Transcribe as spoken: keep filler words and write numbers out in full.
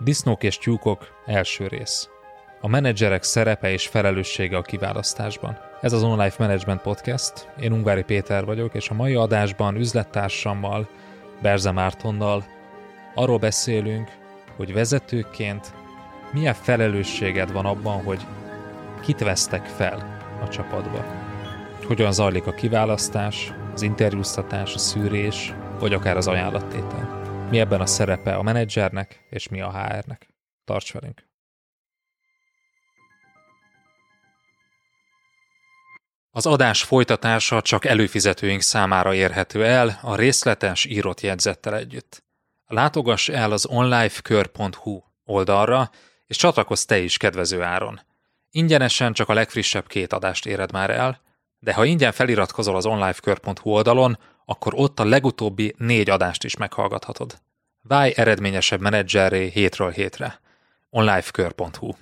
Disznók és tyúkok, első rész. A menedzserek szerepe és felelőssége a kiválasztásban. Ez az Onlife Management Podcast, én Ungvári Péter vagyok, és a mai adásban üzlettársammal, Berze Mártonnal arról beszélünk, hogy vezetőként milyen felelősséged van abban, hogy kit vesztek fel a csapatba. Hogyan zajlik a kiválasztás, az interjúztatás, a szűrés, vagy akár az ajánlattétel. Mi ebben a szerepe a menedzsernek, és mi a há ernek. Tarts velünk! Az adás folytatása csak előfizetőink számára érhető el, a részletes írott jegyzettel együtt. Látogass el az onlifekör pont hu oldalra, és csatlakozz te is kedvező áron. Ingyenesen csak a legfrissebb két adást éred már el, de ha ingyen feliratkozol az onlifekör pont hu oldalon, akkor ott a legutóbbi négy adást is meghallgathatod. Válj eredményesebb menedzserré hétről hétre. onlifekör pont hu